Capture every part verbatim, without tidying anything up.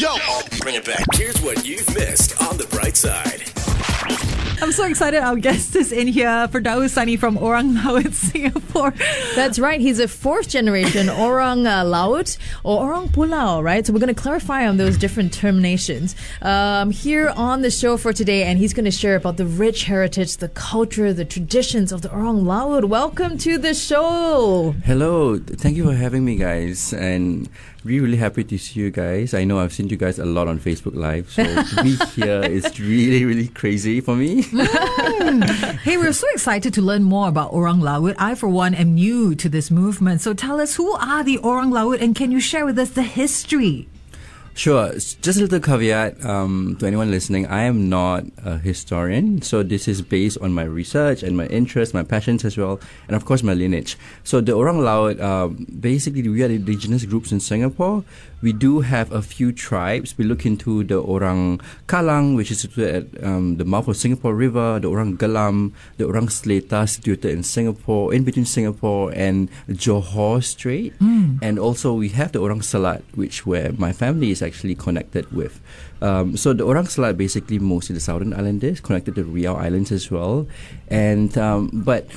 Yo! Bring it back. Here's what you've missed on the bright side. I'm so excited our guest is in here, Firdaus Sani from Orang Laut, Singapore. That's right. He's a fourth generation Orang uh, Laut or Orang Pulau, right? So we're going to clarify on those different terminations um, here on the show for today. And he's going to share about the rich heritage, the culture, the traditions of the Orang Laut. Welcome to the show. Hello. Thank you for having me, guys. And we're really happy to see you guys. I know I've seen you guys a lot on Facebook Live. So to be here is really, really crazy for me. mm. Hey, we're so excited to learn more about Orang Laut. I, for one, am new to this movement. So tell us, who are the Orang Laut, and can you share with us the history? Sure. Just a little caveat um, to anyone listening. I am not a historian, so this is based on my research and my interests, my passions as well, and of course my lineage. So the Orang Laut, uh, basically we are the indigenous groups in Singapore. We do have a few tribes. We look into the Orang Kalang, which is situated at um, the mouth of Singapore River, the Orang Gelam, the Orang Sleta, situated in Singapore, in between Singapore and Johor Strait. Mm. And also we have the Orang Selat, which where my family is actually connected with. Um, so the Orang Selat basically mostly the Southern Islanders, connected to Riau Islands as well. And um, but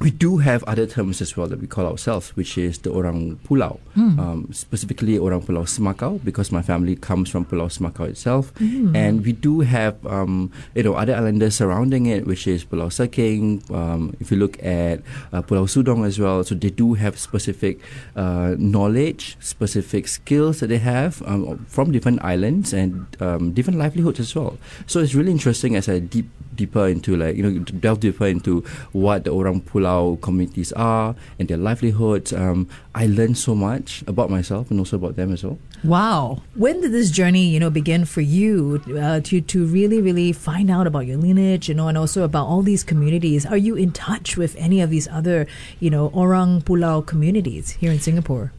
we do have other terms as well that we call ourselves, which is the Orang Pulau, mm. um, specifically Orang Pulau Semakau, because my family comes from Pulau Semakau itself. Mm. And we do have um, you know, other islanders surrounding it, which is Pulau Seking. Um, if you look at uh, Pulau Sudong as well, so they do have specific uh, knowledge, specific skills that they have um, from different islands and um, different livelihoods as well. So it's really interesting as I deep deeper into like you know delve deeper into what the Orang Pulau communities are and their livelihoods. Um, I learned so much about myself and also about them as well. Wow! When did this journey, you know, begin for you uh, to to really, really find out about your lineage, you know, and also about all these communities? Are you in touch with any of these other, you know, Orang Pulau communities here in Singapore?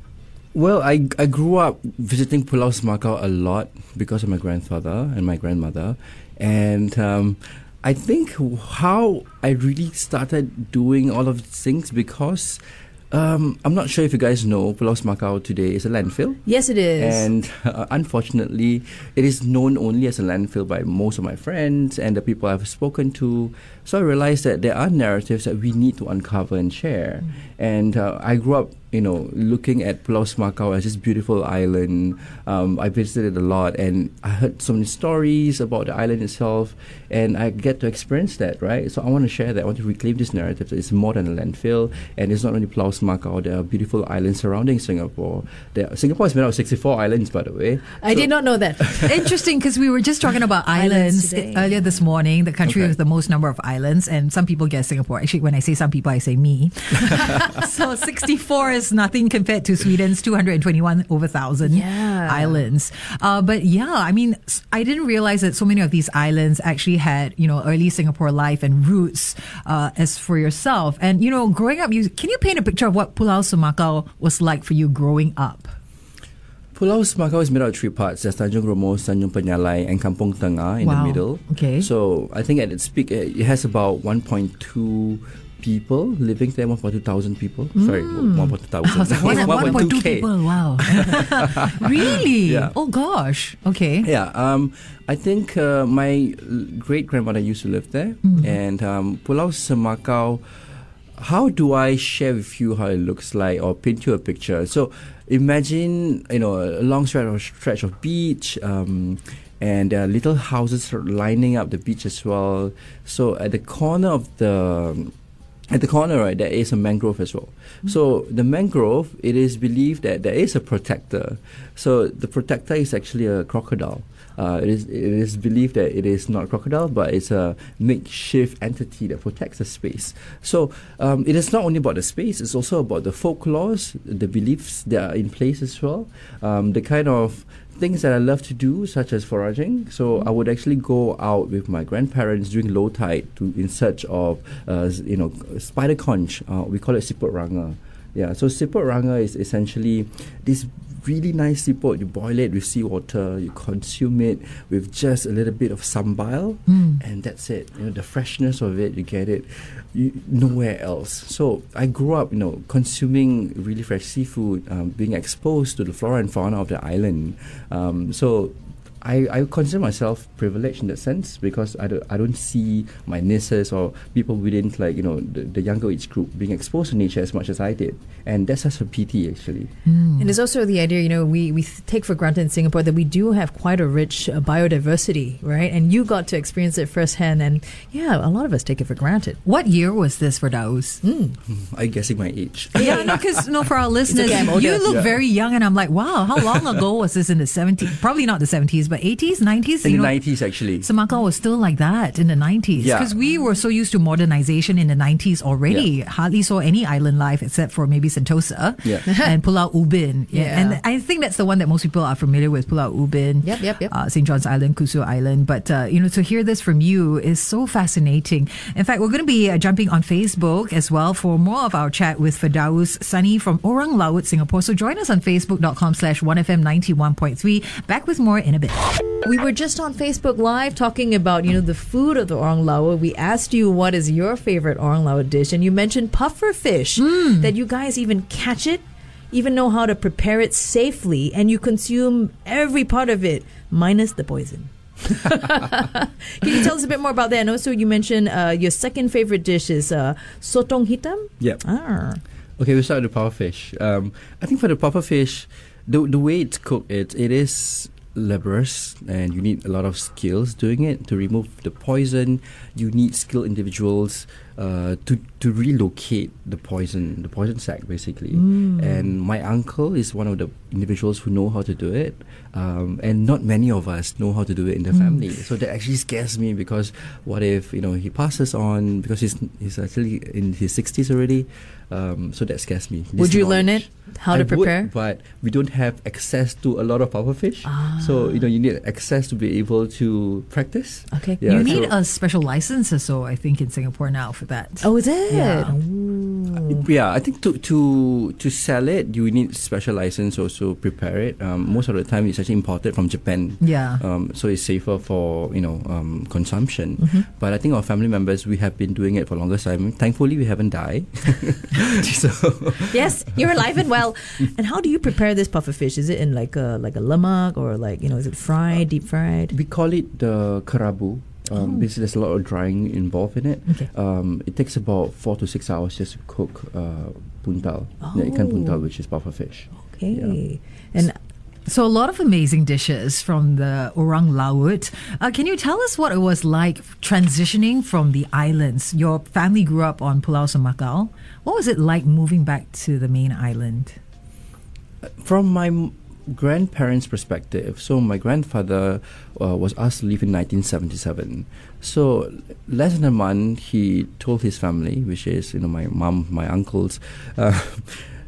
Well, I I grew up visiting Pulau Semakau a lot because of my grandfather and my grandmother, and. Um, I think how I really started doing all of these things because um, I'm not sure if you guys know, Pulau Semakau today is a landfill. Yes, it is. And uh, unfortunately, it is known only as a landfill by most of my friends and the people I've spoken to. So I realized that there are narratives that we need to uncover and share. Mm. And uh, I grew up, you know, looking at Pulau Semakau as this beautiful island. Um, I visited it a lot and I heard so many stories about the island itself, and I get to experience that, right? So I want to share that. I want to reclaim this narrative that it's more than a landfill, and it's not only Pulau Semakau. There are beautiful islands surrounding Singapore. There, Singapore is made out of sixty-four islands, by the way. I so, did not know that. Interesting, because we were just talking about islands, islands earlier this morning. The country okay. with the most number of islands, and some people guess Singapore. Actually, when I say some people, I say me. So sixty-four is nothing compared to Sweden's two hundred twenty-one over one thousand yeah. islands. Uh, but yeah, I mean, I didn't realize that so many of these islands actually had, you know, early Singapore life and roots uh, as for yourself. And, you know, growing up, you can you paint a picture of what Pulau Semakau was like for you growing up? Pulau Semakau is made out of three parts. There's Tanjung Rumoh, Tanjung Penyalai, and Kampung Tengah in wow. the middle. Okay. So I think at its peak, it has about one point two people living there, one point two thousand people. Mm. Sorry, one point two thousand. one point two people, wow. Really? Yeah. Oh gosh. Okay. Yeah, um, I think uh, my great-grandmother used to live there. Mm-hmm. And um, Pulau Semakau, how do I share with you how it looks like or paint you a picture? So imagine, you know, a long stretch of, stretch of beach, um, and there are little houses lining up the beach as well. So at the corner of the... At the corner, right, there is a mangrove as well. Mm. So the mangrove, it is believed that there is a protector. So the protector is actually a crocodile. Uh, it is it is believed that it is not a crocodile, but it's a makeshift entity that protects the space. So um, it is not only about the space, it's also about the folklores, the beliefs that are in place as well, um, the kind of things that I love to do, such as foraging. So I would actually go out with my grandparents during low tide to in search of, uh, you know, spider conch. Uh, we call it siput ranga. Yeah. So siput ranga is essentially this really nice siput. You boil it with seawater, you consume it with just a little bit of sambal, mm. and that's it. You know, the freshness of it, you get it you, nowhere else. So I grew up, you know, consuming really fresh seafood, um, being exposed to the flora and fauna of the island. Um, so I, I consider myself privileged in that sense, because I don't, I don't see my nieces or people within, like, you know, the, the younger age group being exposed to nature as much as I did. And that's such a pity, actually. Mm. And there's also the idea, you know, we, we take for granted in Singapore that we do have quite a rich uh, biodiversity, right? And you got to experience it firsthand. And yeah, a lot of us take it for granted. What year was this for Firdaus? Mm. I'm guessing my age. Yeah, no, because no, for our listeners, okay, you look yeah. very young. And I'm like, wow, how long ago was this? In the seventies? Probably not the seventies. But eighties, nineties? In the nineties, actually. Semakau was still like that in the nineties. Because yeah. we were so used to modernization in the nineties already. Yeah. Hardly saw any island life except for maybe Sentosa yeah. and Pulau Ubin. Yeah. yeah. And I think that's the one that most people are familiar with, Pulau Ubin, yep, yep, yep. Uh, Saint John's Island, Kusu Island. But, uh, you know, to hear this from you is so fascinating. In fact, we're going to be uh, jumping on Facebook as well for more of our chat with Firdaus Sani from Orang Laut, Singapore. So join us on facebook dot com slash one F M ninety-one point three. Back with more in a bit. We were just on Facebook Live talking about, you know, the food of the Orang Laut. We asked you what is your favorite Orang Laut dish, and you mentioned puffer fish, mm. that you guys even catch it, even know how to prepare it safely, and you consume every part of it, minus the poison. Can you tell us a bit more about that? And also you mentioned uh, your second favorite dish is uh, sotong hitam? Yep. Ah. Okay, we'll start with the puffer fish. Um, I think for the puffer fish, the, the way it's cooked, it, it is... laborious, and you need a lot of skills doing it to remove the poison. You need skilled individuals uh, to to relocate the poison, the poison sac, basically. Mm. And my uncle is one of the individuals who know how to do it, um, and not many of us know how to do it in the mm. family. So that actually scares me, because what if, you know, he passes on, because he's he's actually in his sixties already. Um, so that scares me. This would you knowledge. learn it? How to I prepare? Would, but we don't have access to a lot of puffer fish. Ah. So, you know, you need access to be able to practice. Okay. Yeah, you need so, a special license or so, I think, in Singapore now for that. Oh, is it? Yeah. Ooh. Yeah, I think to, to to sell it, you need special license also to prepare it. Um, most of the time, it's actually imported from Japan. Yeah. Um, so it's safer for, you know, um, consumption. Mm-hmm. But I think our family members, we have been doing it for a longer time. Thankfully, we haven't died. So. Yes, you're alive and well. And how do you prepare this puffer fish? Is it in like a like a lemak, or like, you know, is it fried, deep fried? We call it the karabu. Um, oh. Basically, there's a lot of drying involved in it. Okay. Um, it takes about four to six hours just to cook uh, puntal, oh. the ikan puntal, which is puffer fish. Okay, yeah. and. So a lot of amazing dishes from the Orang Laut. Uh, can you tell us what it was like transitioning from the islands? Your family grew up on Pulau Semakau. What was it like moving back to the main island? From my m- grandparents' perspective, so my grandfather uh, was asked to leave in nineteen seventy-seven. So less than a month, he told his family, which is, you know, my mum, my uncles, uh,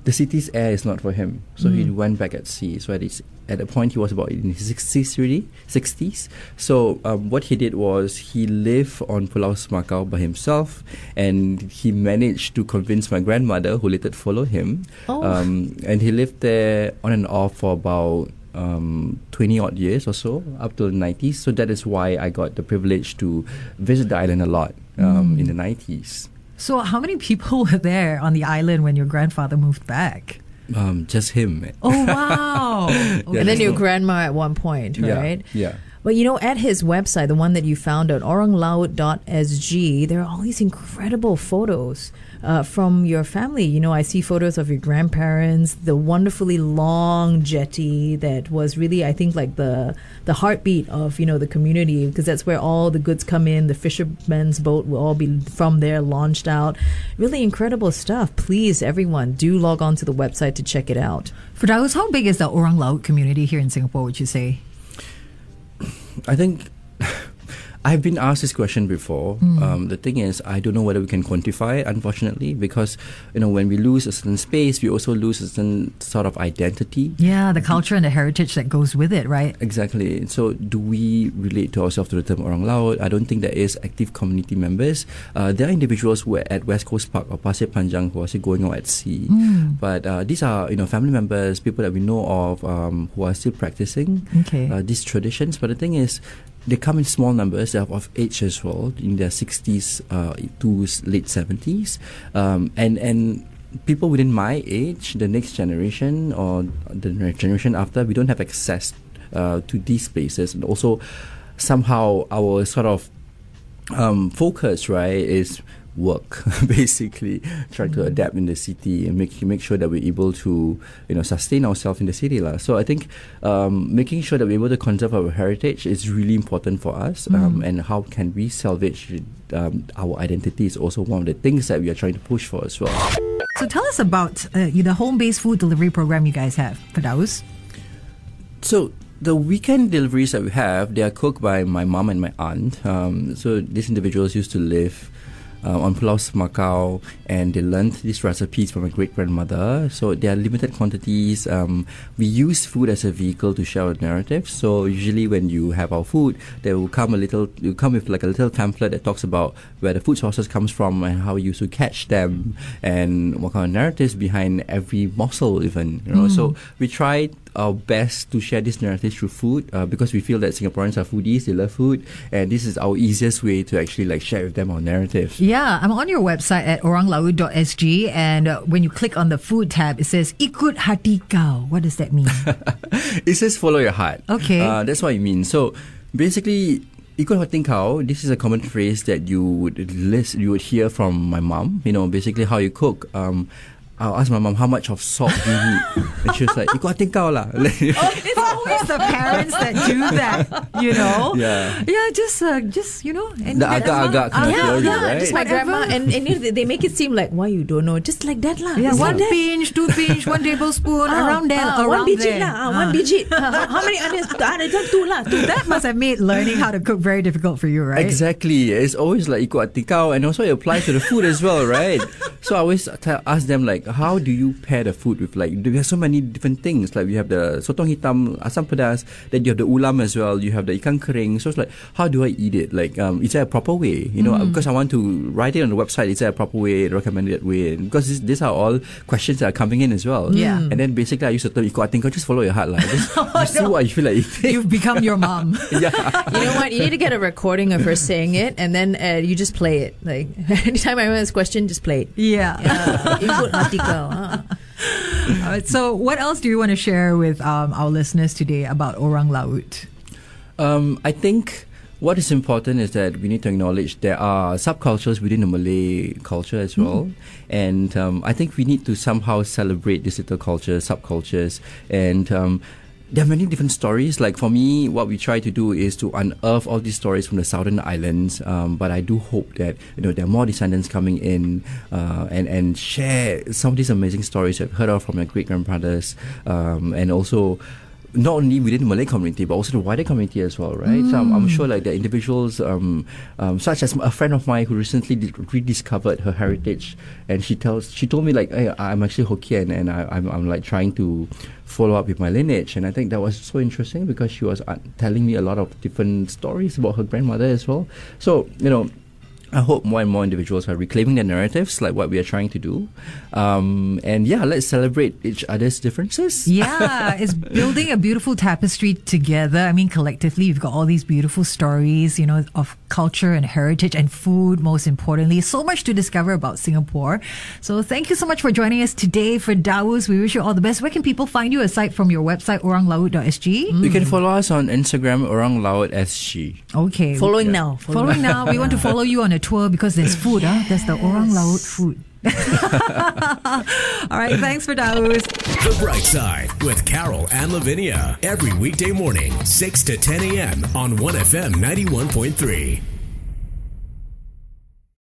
the city's air is not for him. So mm. he went back at sea. So at his, at the point, he was about in his sixties really, sixties. So um, what he did was he lived on Pulau Semakau by himself, and he managed to convince my grandmother, who later followed him. Oh. Um, and he lived there on and off for about Um, twenty-odd years or so, up to the nineties. So that is why I got the privilege to visit the island a lot um, mm. in the nineties. So how many people were there on the island when your grandfather moved back? Um, just him. Oh, wow. Okay. And then your grandma at one point, right? Yeah, yeah. But you know, at his website, the one that you found at orang laut dot S G, there are all these incredible photos uh, from your family. You know, I see photos of your grandparents, the wonderfully long jetty that was really, I think, like the the heartbeat of, you know, the community, because that's where all the goods come in. The fishermen's boat will all be from there, launched out. Really incredible stuff. Please, everyone, do log on to the website to check it out. Firdaus, how big is the Orang Laut community here in Singapore, would you say? I think I've been asked this question before. Mm. Um, the thing is, I don't know whether we can quantify it, unfortunately, because, you know, when we lose a certain space, we also lose a certain sort of identity. Yeah, the culture and the heritage that goes with it, right? Exactly. So do we relate to ourselves to the term Orang Laut? I don't think there is active community members. Uh, there are individuals who are at West Coast Park or Pasir Panjang who are still going out at sea. Mm. But uh, these are, you know, family members, people that we know of um, who are still practicing okay. uh, these traditions. But the thing is, they come in small numbers. They're of age as well, in their sixties uh, to late seventies, um, and and people within my age, the next generation or the generation after, we don't have access uh, to these places, and also somehow our sort of um, focus, right, is work, basically try mm-hmm. to adapt in the city and make make sure that we're able to, you know, sustain ourselves in the city lah. So I think um, making sure that we're able to conserve our heritage is really important for us. Mm-hmm. Um, and how can we salvage um, our identity is also one of the things that we are trying to push for as well. So tell us about uh, the home-based food delivery program you guys have, Firdaus. So the weekend deliveries that we have, they are cooked by my mom and my aunt. Um, so these individuals used to live Uh, on Pulau Semakau, and they learned these recipes from my great-grandmother. So they are limited quantities. Um, we use food as a vehicle to share our narrative. So usually when you have our food, there will come a little, you come with like a little pamphlet that talks about where the food sources comes from and how you used to catch them and what kind of narratives behind every morsel even, you know. Mm. So we tried our best to share this narrative through food uh, because we feel that Singaporeans are foodies, they love food, and this is our easiest way to actually like share with them our narrative. Yeah, I'm on your website at orang laut dot s g, and uh, when you click on the food tab, it says ikut hati kau. What does that mean? It says follow your heart. Okay. Uh, that's what it means. So basically, ikut hati kau, this is a common phrase that you would list, you would hear from my mom, you know, basically how you cook. Um, I'll ask my mom, how much of salt do you need? And she was like, ikut hati kau lah. It's always the parents that do that, you know? Yeah. Yeah, just, uh, just you know. And the agak-agak kind uh, of yeah, theory, yeah, right? Just my grandma. And, and you know, they make it seem like, why you don't know? Just like that lah. Yeah, one pinch, two pinch, one tablespoon, uh, around there, uh, around one bijit lah, uh, uh. one bijit. Uh, how many others? Two lah. That must have made learning how to cook very difficult for you, right? Exactly. It's always like ikut hati kau, and also it applies to the food as well, right? So I always tell, ask them like, how do you pair the food with, like, there's so many different things. Like, you have the sotong hitam, asam pedas, then you have the ulam as well, you have the ikan kering. So it's like, how do I eat it? Like, um, is there a proper way? You know, mm. because I want to write it on the website, is there a proper way, recommended way? And because this, these are all questions that are coming in as well. Yeah. And then basically, I use the term, I think I'll just follow your heart. Like, just oh, see no. what you feel like eating. You've become your mom. Yeah. You know what? You need to get a recording of her saying it, and then uh, you just play it. Like, anytime I remember this question, just play it. Yeah. yeah. uh, so what else do you want to share with um, our listeners today about Orang Laut? Um, I think what is important is that we need to acknowledge there are subcultures within the Malay culture as well. Mm. And um, I think we need to somehow celebrate these little cultures, subcultures, and um, there are many different stories. Like for me, what we try to do is to unearth all these stories from the Southern Islands. Um, but I do hope that, you know, there are more descendants coming in uh, and, and share some of these amazing stories I've heard of from my great-grandfathers. Um, and also, not only within the Malay community, but also the wider community as well, right? Mm. So I'm, I'm sure like there are individuals um, um, such as a friend of mine who recently did, rediscovered her heritage, and she tells she told me like, hey, I'm actually Hokkien, and I, I'm, I'm like trying to follow up with my lineage. And I think that was so interesting because she was uh, telling me a lot of different stories about her grandmother as well. So, you know, I hope more and more individuals are reclaiming their narratives, like what we are trying to do. Um, and yeah, let's celebrate each other's differences. Yeah, it's building a beautiful tapestry together. I mean, collectively, we've got all these beautiful stories, you know, of culture and heritage and food, most importantly. So much to discover about Singapore. So thank you so much for joining us today. For Firdaus, we wish you all the best. Where can people find you aside from your website, orang laut dot s g? Mm. You can follow us on Instagram, orang laut dot s g. Okay. Following yeah. now. Following, following now. We want to follow you on a tour because there's food, yes. huh? There's the Orang Laut food. All right, thanks for Firdaus. The Bright Side with Carol and Lavinia every weekday morning, six to ten a.m. on one F M ninety-one point three.